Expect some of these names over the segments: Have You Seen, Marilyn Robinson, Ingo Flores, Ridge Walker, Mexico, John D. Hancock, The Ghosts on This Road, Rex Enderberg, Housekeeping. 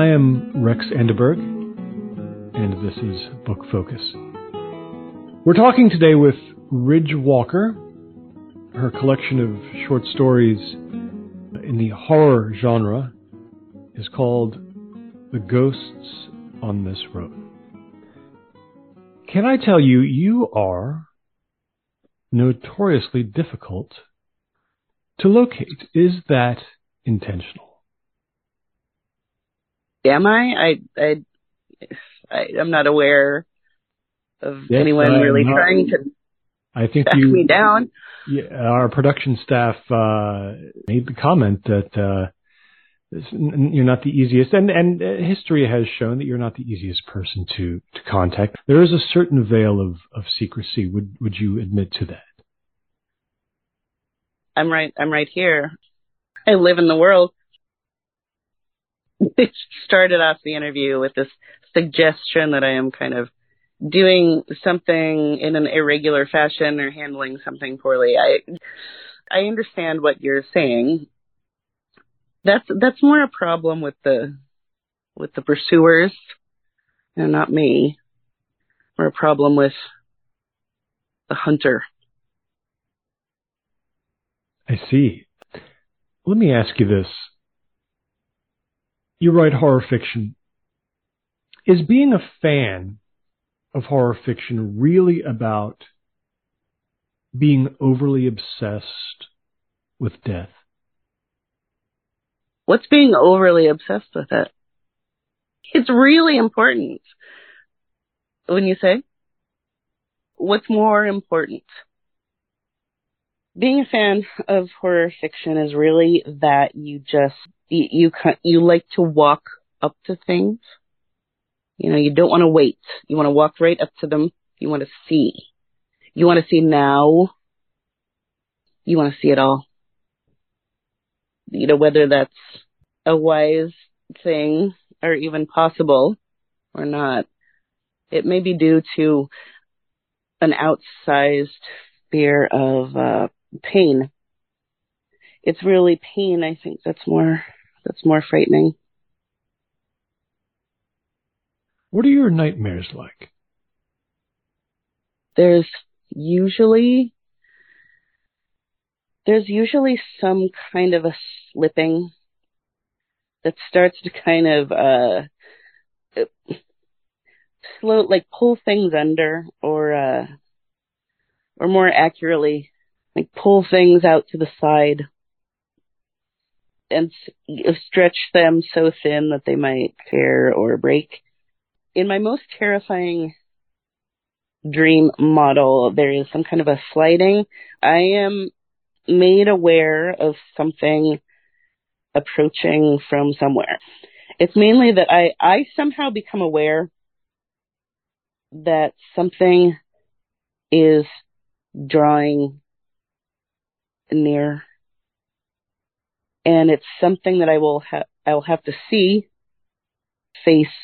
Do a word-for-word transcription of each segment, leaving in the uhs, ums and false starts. I am Rex Enderberg, and this is Book Focus. We're talking today with Ridge Walker. Her collection of short stories in the horror genre is called The Ghosts on This Road. Can I tell you, you are notoriously difficult to locate. Is that intentional? Am I? I, I, I, I'm not aware of yes, anyone I'm really not, trying to I think back you, me down. Yeah, our production staff uh, made the comment that uh, you're not the easiest, and, and history has shown that you're not the easiest person to, to contact. There is a certain veil of, of secrecy. Would would you admit to that? I'm right. I'm right here. I live in the world. It started off the interview with this suggestion that I am kind of doing something in an irregular fashion or handling something poorly. I I understand what you're saying. That's that's more a problem with the with the pursuers and not me. Or a problem with the hunter. I see. Let me ask you this. You write horror fiction. Is being a fan of horror fiction really about being overly obsessed with death? What's being overly obsessed with it? It's really important. When you say, what's more important? Being a fan of horror fiction is really that you just You, you you like to walk up to things. You know, you don't want to wait. You want to walk right up to them. You want to see. You want to see now. You want to see it all. You know, whether that's a wise thing or even possible or not, it may be due to an outsized fear of uh, pain. It's really pain, I think, that's more... That's more frightening. What are your nightmares like? There's usually... There's usually some kind of a slipping that starts to kind of uh, slow, like pull things under, or uh, or more accurately, like pull things out to the side and stretch them so thin that they might tear or break. In my most terrifying dream model, there is some kind of a sliding. I am made aware of something approaching from somewhere. It's mainly that I, I somehow become aware that something is drawing near. And it's something that I will have, I will have to see, face.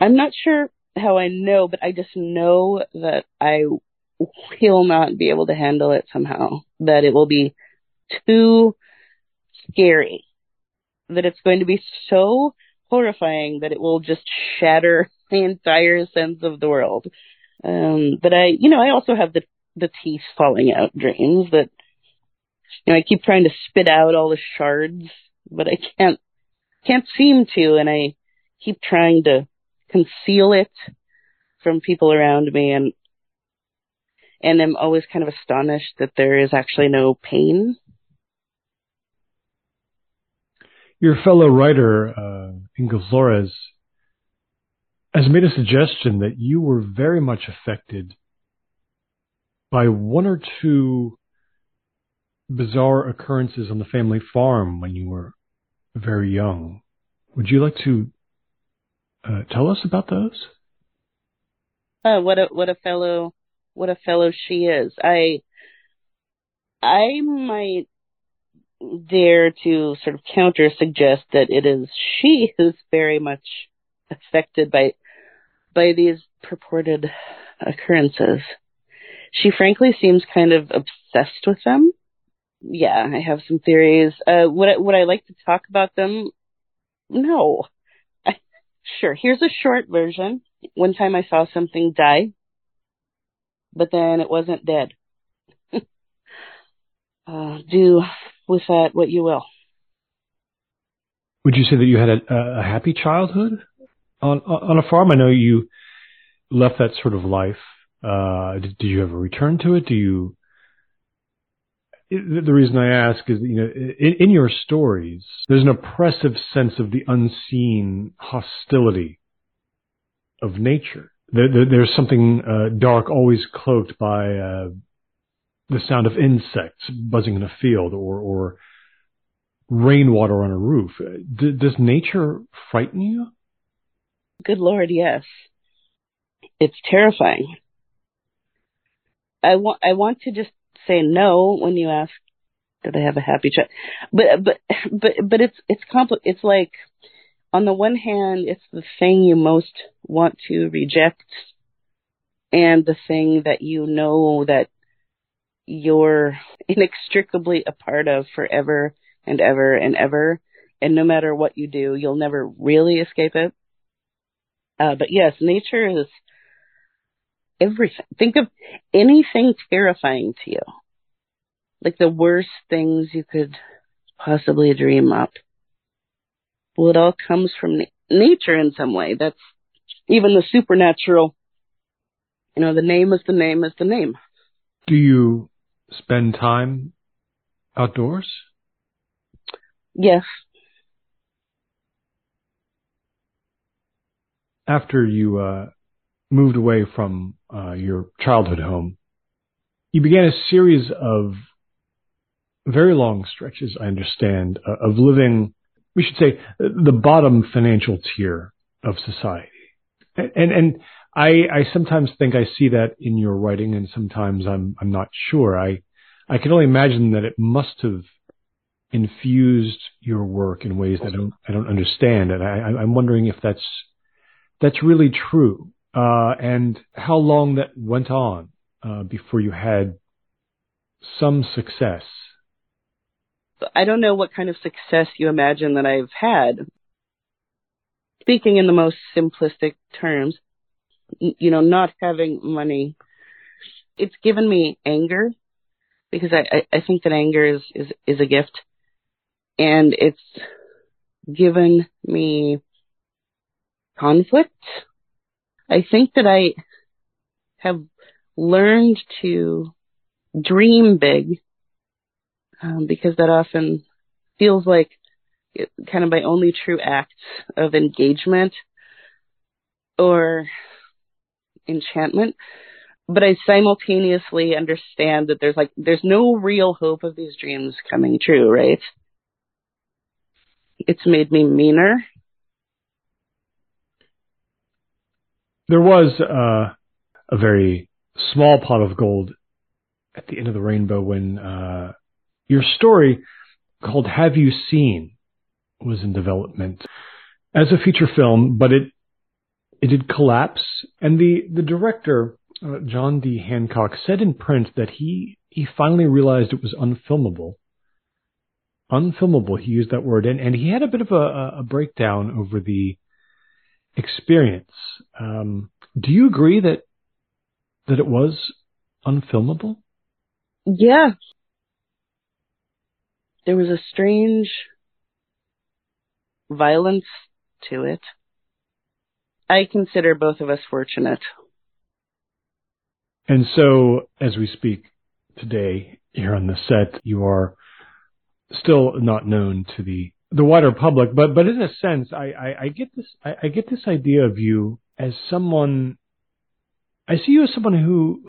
I'm not sure how I know, but I just know that I will not be able to handle it somehow. That it will be too scary. That it's going to be so horrifying that it will just shatter the entire sense of the world. Um, but I, you know, I also have the, the teeth falling out dreams that, you know, I keep trying to spit out all the shards, but I can't can't seem to, and I keep trying to conceal it from people around me, and and I'm always kind of astonished that there is actually no pain. Your fellow writer, uh, Ingo Flores, has made a suggestion that you were very much affected by one or two bizarre occurrences on the family farm when you were very young. Would you like to uh, tell us about those? Uh, what a what a fellow what a fellow she is. I I might dare to sort of counter suggest that it is she who's very much affected by by these purported occurrences. She frankly seems kind of obsessed with them. Yeah, I have some theories. Uh, would I, would I like to talk about them? No. Sure, here's a short version. One time I saw something die, but then it wasn't dead. uh, do with that what you will. Would you say that you had a, a happy childhood on on a farm? I know you left that sort of life. Uh, did, did you ever return to it? Do you? The reason I ask is, you know, in, in your stories, there's an oppressive sense of the unseen hostility of nature. There, there, there's something uh, dark always cloaked by uh, the sound of insects buzzing in a field or, or rainwater on a roof. D- does nature frighten you? Good Lord, yes. It's terrifying. I, wa- I want to just say no when you ask, did I have a happy child? But but but but it's it's compli- It's like, on the one hand, it's the thing you most want to reject, and the thing that you know that you're inextricably a part of forever and ever and ever, and no matter what you do, you'll never really escape it. Uh, but yes, nature is everything. Think of anything terrifying to you, like the worst things you could possibly dream up. Well, it all comes from na- nature in some way. That's even the supernatural. You know, the name is the name is the name. Do you spend time outdoors? Yes. After you uh, moved away from uh, your childhood home, you began a series of very long stretches, I understand, uh, of living, we should say, the bottom financial tier of society. And and, and I, I sometimes think I see that in your writing, and sometimes I'm I'm not sure. I, I can only imagine that it must have infused your work in ways that I don't, I don't understand. And I, I'm wondering if that's That's really true, uh, and how long that went on uh, before you had some success. I don't know what kind of success you imagine that I've had. Speaking in the most simplistic terms, you know, not having money, it's given me anger, because I, I, I think that anger is, is, is a gift, and it's given me conflict. I think that I have learned to dream big um, because that often feels like it, kind of my only true act of engagement or enchantment. But I simultaneously understand that there's like there's no real hope of these dreams coming true, right? It's made me meaner. There was uh, a very small pot of gold at the end of the rainbow when uh, your story called Have You Seen was in development as a feature film, but it it did collapse. And the, the director, uh, John D. Hancock, said in print that he, he finally realized it was unfilmable. Unfilmable, he used that word. And, and he had a bit of a, a breakdown over the experience. Um, do you agree that that it was unfilmable? Yeah. There was a strange violence to it. I consider both of us fortunate. And so, as we speak today here on the set, you are still not known to the the wider public, but but in a sense, I, I, I get this I, I get this idea of you as someone. I see you as someone who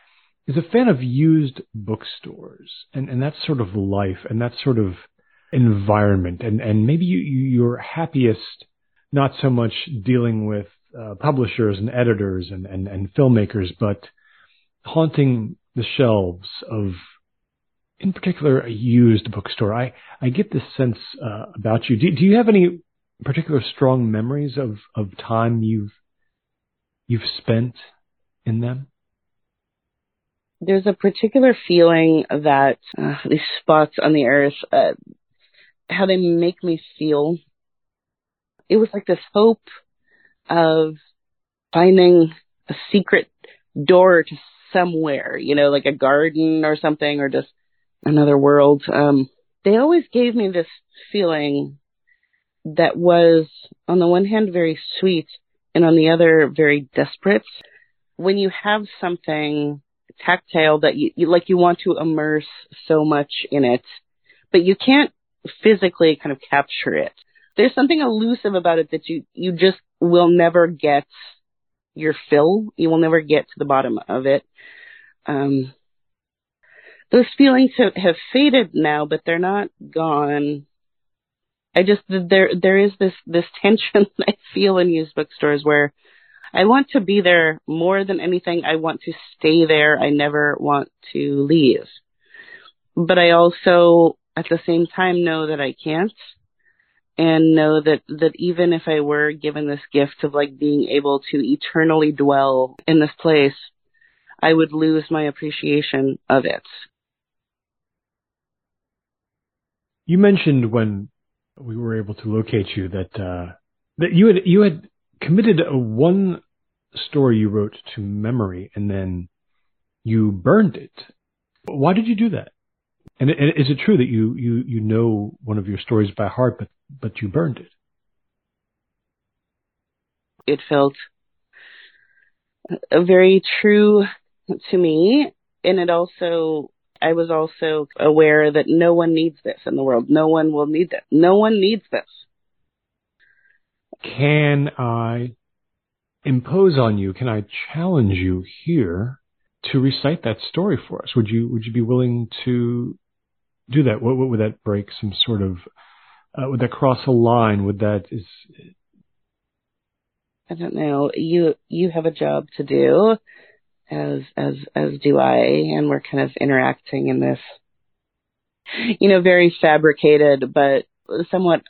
is a fan of used bookstores and, and that sort of life and that sort of environment, and and maybe you, you you're happiest not so much dealing with uh, publishers and editors and, and and filmmakers, but haunting the shelves of, in particular, a used bookstore. I, I get this sense uh, about you. Do, do you have any particular strong memories of, of time you've you've spent in them? There's a particular feeling that uh, these spots on the earth, uh, how they make me feel, it was like this hope of finding a secret door to somewhere, you know, like a garden or something, or just another world. Um, they always gave me this feeling that was, on the one hand, very sweet, and on the other, very desperate. When you have something tactile that you, you like, you want to immerse so much in it, but you can't physically kind of capture it. There's something elusive about it that you, you just will never get your fill. You will never get to the bottom of it. Um, those feelings have, have faded now, but they're not gone. I just, there, there is this, this tension I feel in used bookstores where I want to be there more than anything. I want to stay there. I never want to leave. But I also, at the same time, know that I can't, and know that, that even if I were given this gift of like being able to eternally dwell in this place, I would lose my appreciation of it. You mentioned when we were able to locate you that uh, that you had you had committed a one story you wrote to memory, and then you burned it. Why did you do that? And, and is it true that you, you, you know one of your stories by heart, but, but you burned it? It felt very true to me. And it also, I was also aware that no one needs this in the world. No one will need this. No one needs this. Can I impose on you, can I challenge you here to recite that story for us? Would you, would you be willing to do that? What, what would that break some sort of, uh, would that cross a line? Would that is, I don't know. You, you have a job to do, as, as, as do I. And we're kind of interacting in this, you know, very fabricated, but somewhat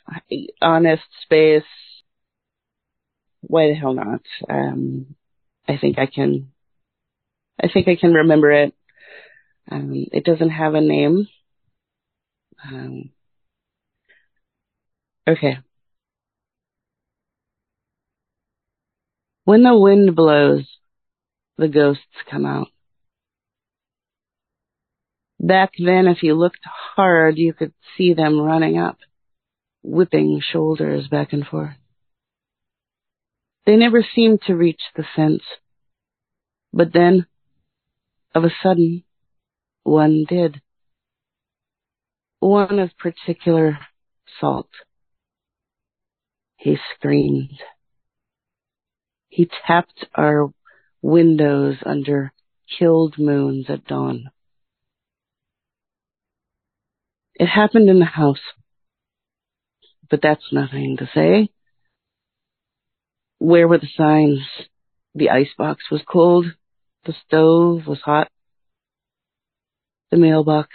honest space. Why the hell not? Um, I think I can, I think I can remember it. Um, it doesn't have a name. Um, okay. When the wind blows, the ghosts come out. Back then, if you looked hard, you could see them running up, whipping shoulders back and forth. They never seemed to reach the scent, but then, of a sudden, one did. One of particular salt. He screamed. He tapped our windows under killed moons at dawn. It happened in the house, but that's nothing to say. Where were the signs? The icebox was cold. The stove was hot. The mailbox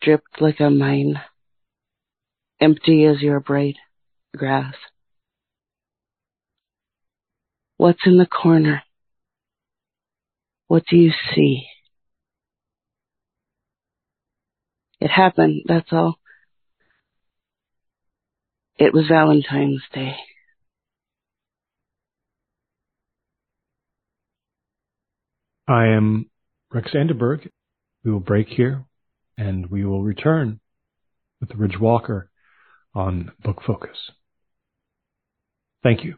dripped like a mine, empty as your bright grass. What's in the corner? What do you see? It happened, that's all. It was Valentine's Day. I am Rex Enderberg. We will break here, and we will return with Ridge Walker on Book Focus. Thank you.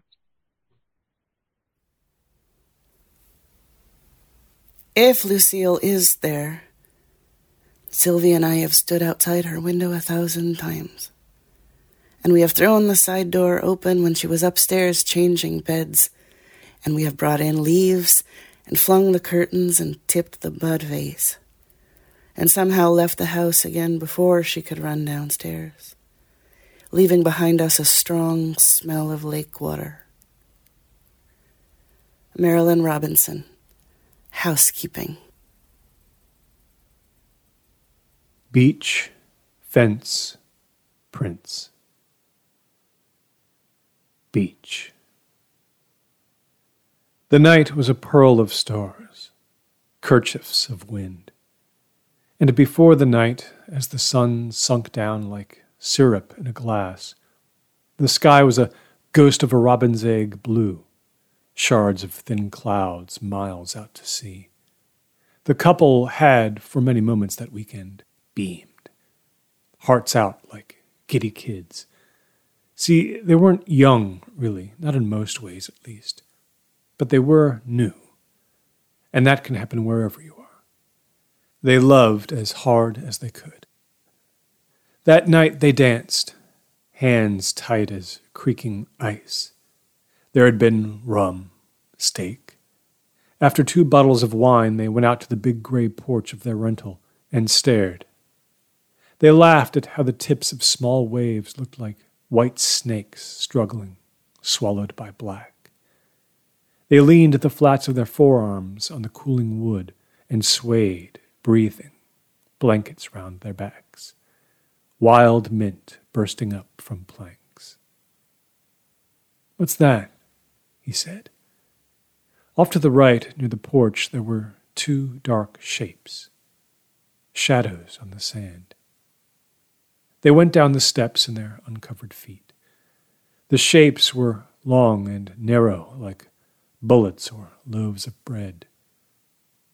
If Lucille is there, Sylvie and I have stood outside her window a thousand times, and we have thrown the side door open when she was upstairs changing beds, and we have brought in leaves and flung the curtains and tipped the bud vase, and somehow left the house again before she could run downstairs, leaving behind us a strong smell of lake water. Marilyn Robinson, Housekeeping. Beach, fence, prints. Beach. The night was a pearl of stars, kerchiefs of wind. And before the night, as the sun sunk down like syrup in a glass, the sky was a Ghost of a robin's egg blue, shards of thin clouds miles out to sea. The couple had, for many moments that weekend, beamed. Hearts out like giddy kids. See, they weren't young, really, not in most ways at least, but they were new. And that can happen wherever you are. They loved as hard as they could. That night they danced, hands tight as creaking ice. There had been rum, steak. After two bottles of wine, they went out to the big gray porch of their rental and stared. They laughed at how the tips of small waves looked like white snakes struggling, swallowed by black. They leaned at the flats of their forearms on the cooling wood and swayed, breathing, blankets round their backs. Wild mint bursting up from planks. "What's that?" he said. Off to the right, near the porch, there were two dark shapes, shadows on the sand. They went down the steps in their uncovered feet. The shapes were long and narrow, like bullets or loaves of bread.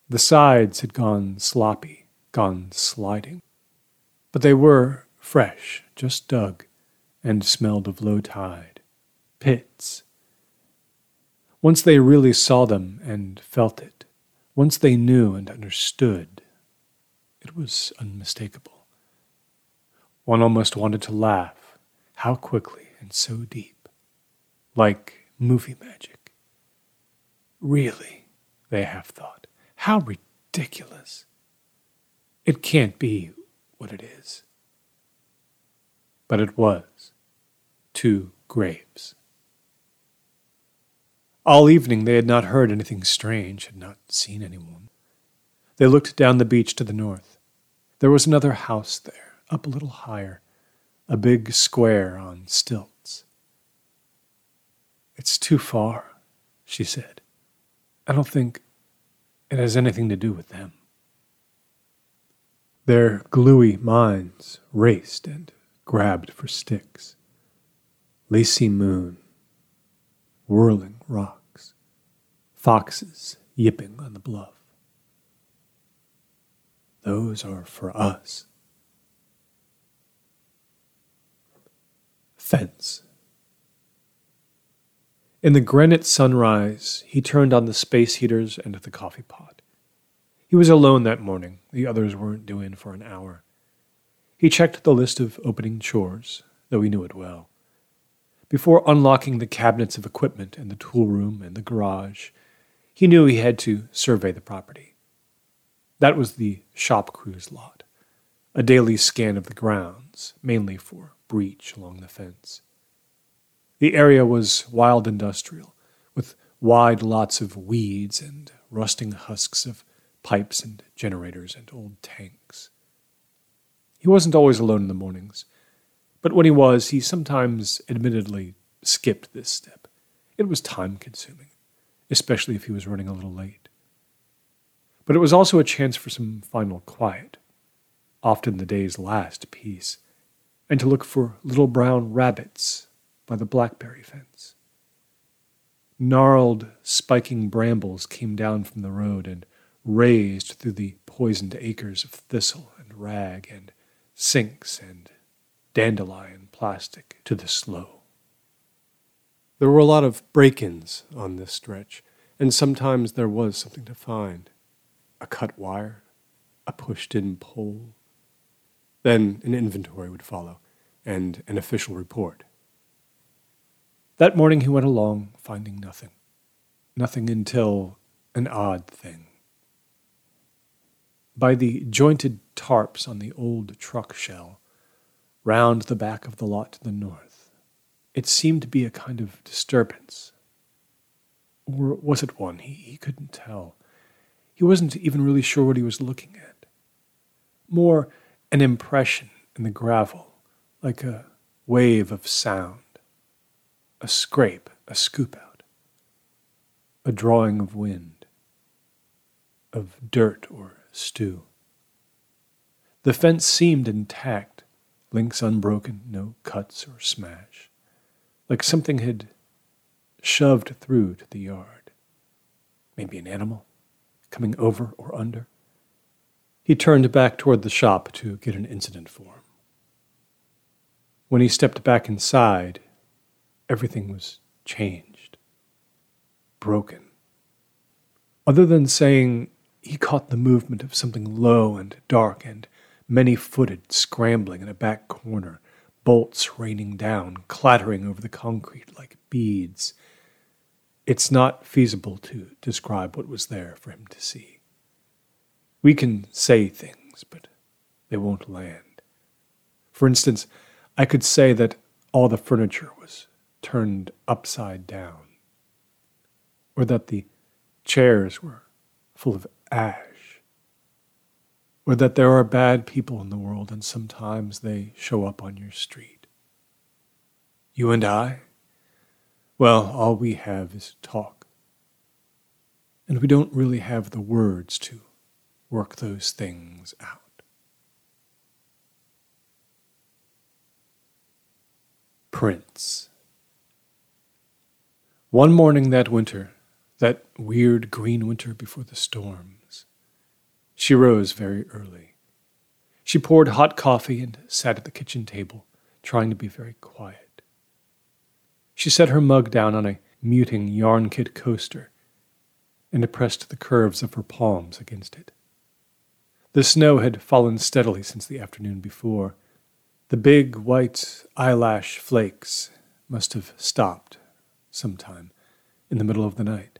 The sides had gone sloppy, gone sliding, but they were fresh, just dug, and smelled of low tide, pits. Once they really saw them and felt it, once they knew and understood, it was unmistakable. One almost wanted to laugh, how quickly and so deep, like movie magic. Really, they half thought, how ridiculous. It can't be what it is. But it was two graves. All evening they had not heard anything strange, had not seen anyone. They looked down the beach to the north. There was another house there, up a little higher, a big square on stilts. "It's too far," she said. "I don't think it has anything to do with them." Their gluey minds raced and grabbed for sticks, lacy moon, whirling rocks, foxes yipping on the bluff. "Those are for us." Fence. In the granite sunrise, he turned on the space heaters and the coffee pot. He was alone that morning. The others weren't due in for an hour. He checked the list of opening chores, though he knew it well. Before unlocking the cabinets of equipment and the tool room and the garage, he knew he had to survey the property. That was the shop crew's lot, a daily scan of the grounds, mainly for breach along the fence. The area was wild industrial, with wide lots of weeds and rusting husks of pipes and generators and old tanks. He wasn't always alone in the mornings, but when he was, he sometimes admittedly skipped this step. It was time-consuming, especially if he was running a little late. But it was also a chance for some final quiet, often the day's last piece, and to look for little brown rabbits by the blackberry fence. Gnarled, spiking brambles came down from the road and raised through the poisoned acres of thistle and rag and sinks and dandelion plastic to the slough. There were a lot of break-ins on this stretch, and sometimes there was something to find. A cut wire, a pushed-in pole. Then an inventory would follow, and an official report. That morning he went along, finding nothing. Nothing until an odd thing. By the jointed tarps on the old truck shell, round the back of the lot to the north, it seemed to be a kind of disturbance. Or was it one? He, he couldn't tell. He wasn't even really sure what he was looking at. More an impression in the gravel, like a wave of sound. A scrape, a scoop-out. A drawing of wind. Of dirt or stew. The fence seemed intact, links unbroken, no cuts or smash. like something had shoved through to the yard. Maybe an animal coming over or under. He turned back toward the shop to get an incident form. When he stepped back inside, everything was changed, broken. Other than saying he caught the movement of something low and dark and many-footed scrambling in a back corner, bolts raining down, clattering over the concrete like beads. It's not feasible to describe what was there for him to see. We can say things, but they won't land. For instance, I could say that all the furniture was turned upside down, or that the chairs were full of ash, or that there are bad people in the world and sometimes they show up on your street. You and I? Well, all we have is talk. And we don't really have the words to work those things out. Prince. One morning that winter, that weird green winter before the storms, she rose very early. She poured hot coffee and sat at the kitchen table, trying to be very quiet. She set her mug down on a muting yarn kit coaster and pressed the curves of her palms against it. The snow had fallen steadily since the afternoon before. The big white eyelash flakes must have stopped sometime in the middle of the night.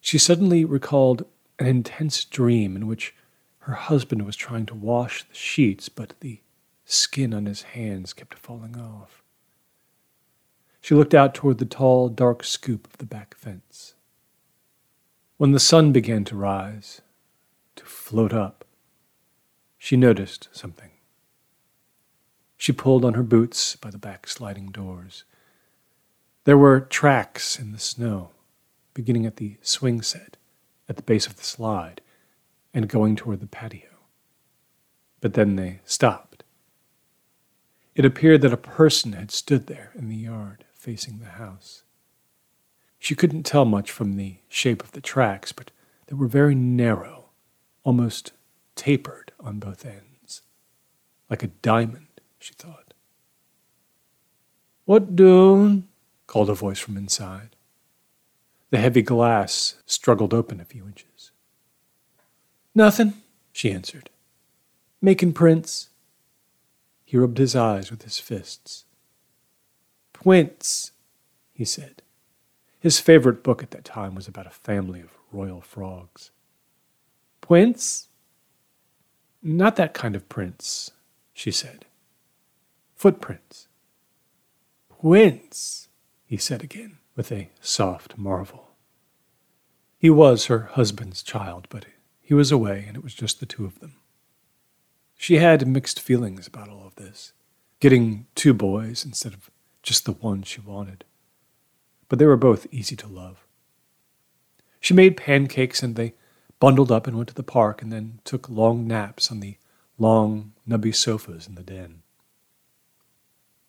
She suddenly recalled an intense dream in which her husband was trying to wash the sheets, but the skin on his hands kept falling off. She looked out toward the tall, dark scoop of the back fence. When the sun began to rise, to float up, she noticed something. She pulled on her boots by the back sliding doors. There were tracks in the snow, beginning at the swing set, at the base of the slide, and going toward the patio. But then they stopped. It appeared that a person had stood there in the yard, facing the house. She couldn't tell much from the shape of the tracks, but they were very narrow, almost tapered on both ends, like a diamond. She thought. "What doin'?" called a voice from inside. The heavy glass struggled open a few inches. "Nothing," she answered. "Making prints." He rubbed his eyes with his fists. "Prints," he said. His favorite book at that time was about a family of royal frogs. "Prints?" "Not that kind of prints," she said. "Footprints." "Prints," he said again, with a soft marvel. He was her husband's child, but he was away, and it was just the two of them. She had mixed feelings about all of this, getting two boys instead of just the one she wanted. But they were both easy to love. She made pancakes, and they bundled up and went to the park, and then took long naps on the long, nubby sofas in the den.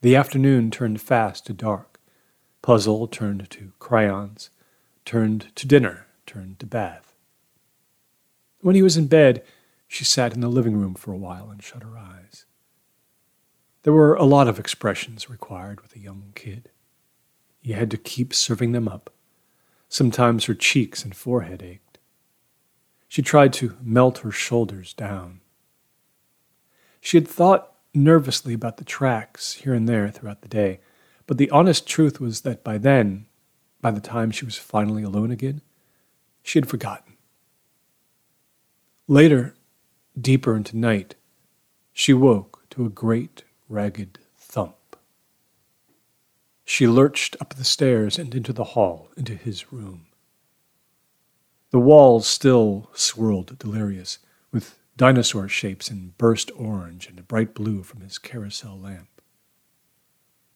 The afternoon turned fast to dark. Puzzle turned to crayons, turned to dinner, turned to bath. When he was in bed, she sat in the living room for a while and shut her eyes. There were a lot of expressions required with a young kid. You had to keep serving them up. Sometimes her cheeks and forehead ached. She tried to melt her shoulders down. She had thought nervously about the tracks here and there throughout the day, but the honest truth was that by then, by the time she was finally alone again, she had forgotten. Later, deeper into night, she woke to a great, ragged thump. She lurched up the stairs and into the hall, into his room. The walls still swirled delirious, with dinosaur shapes in burst orange and bright blue from his carousel lamp.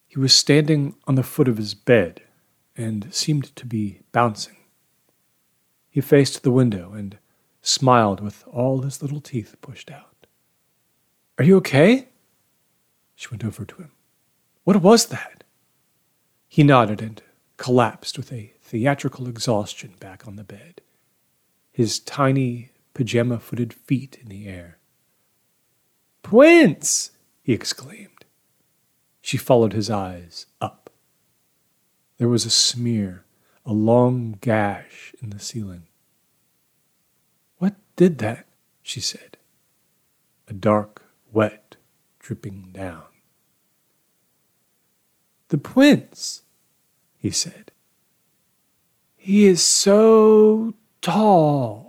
He was standing on the foot of his bed and seemed to be bouncing. He faced the window and smiled with all his little teeth pushed out. "Are you okay?" She went over to him. "What was that?" He nodded and collapsed with a theatrical exhaustion back on the bed, his tiny, pajama-footed feet in the air. "Prince!" he exclaimed. She followed his eyes up. There was a smear, a long gash in the ceiling. "What did that?" she said. A dark, wet, dripping down. "The prince," he said. "He is so tall."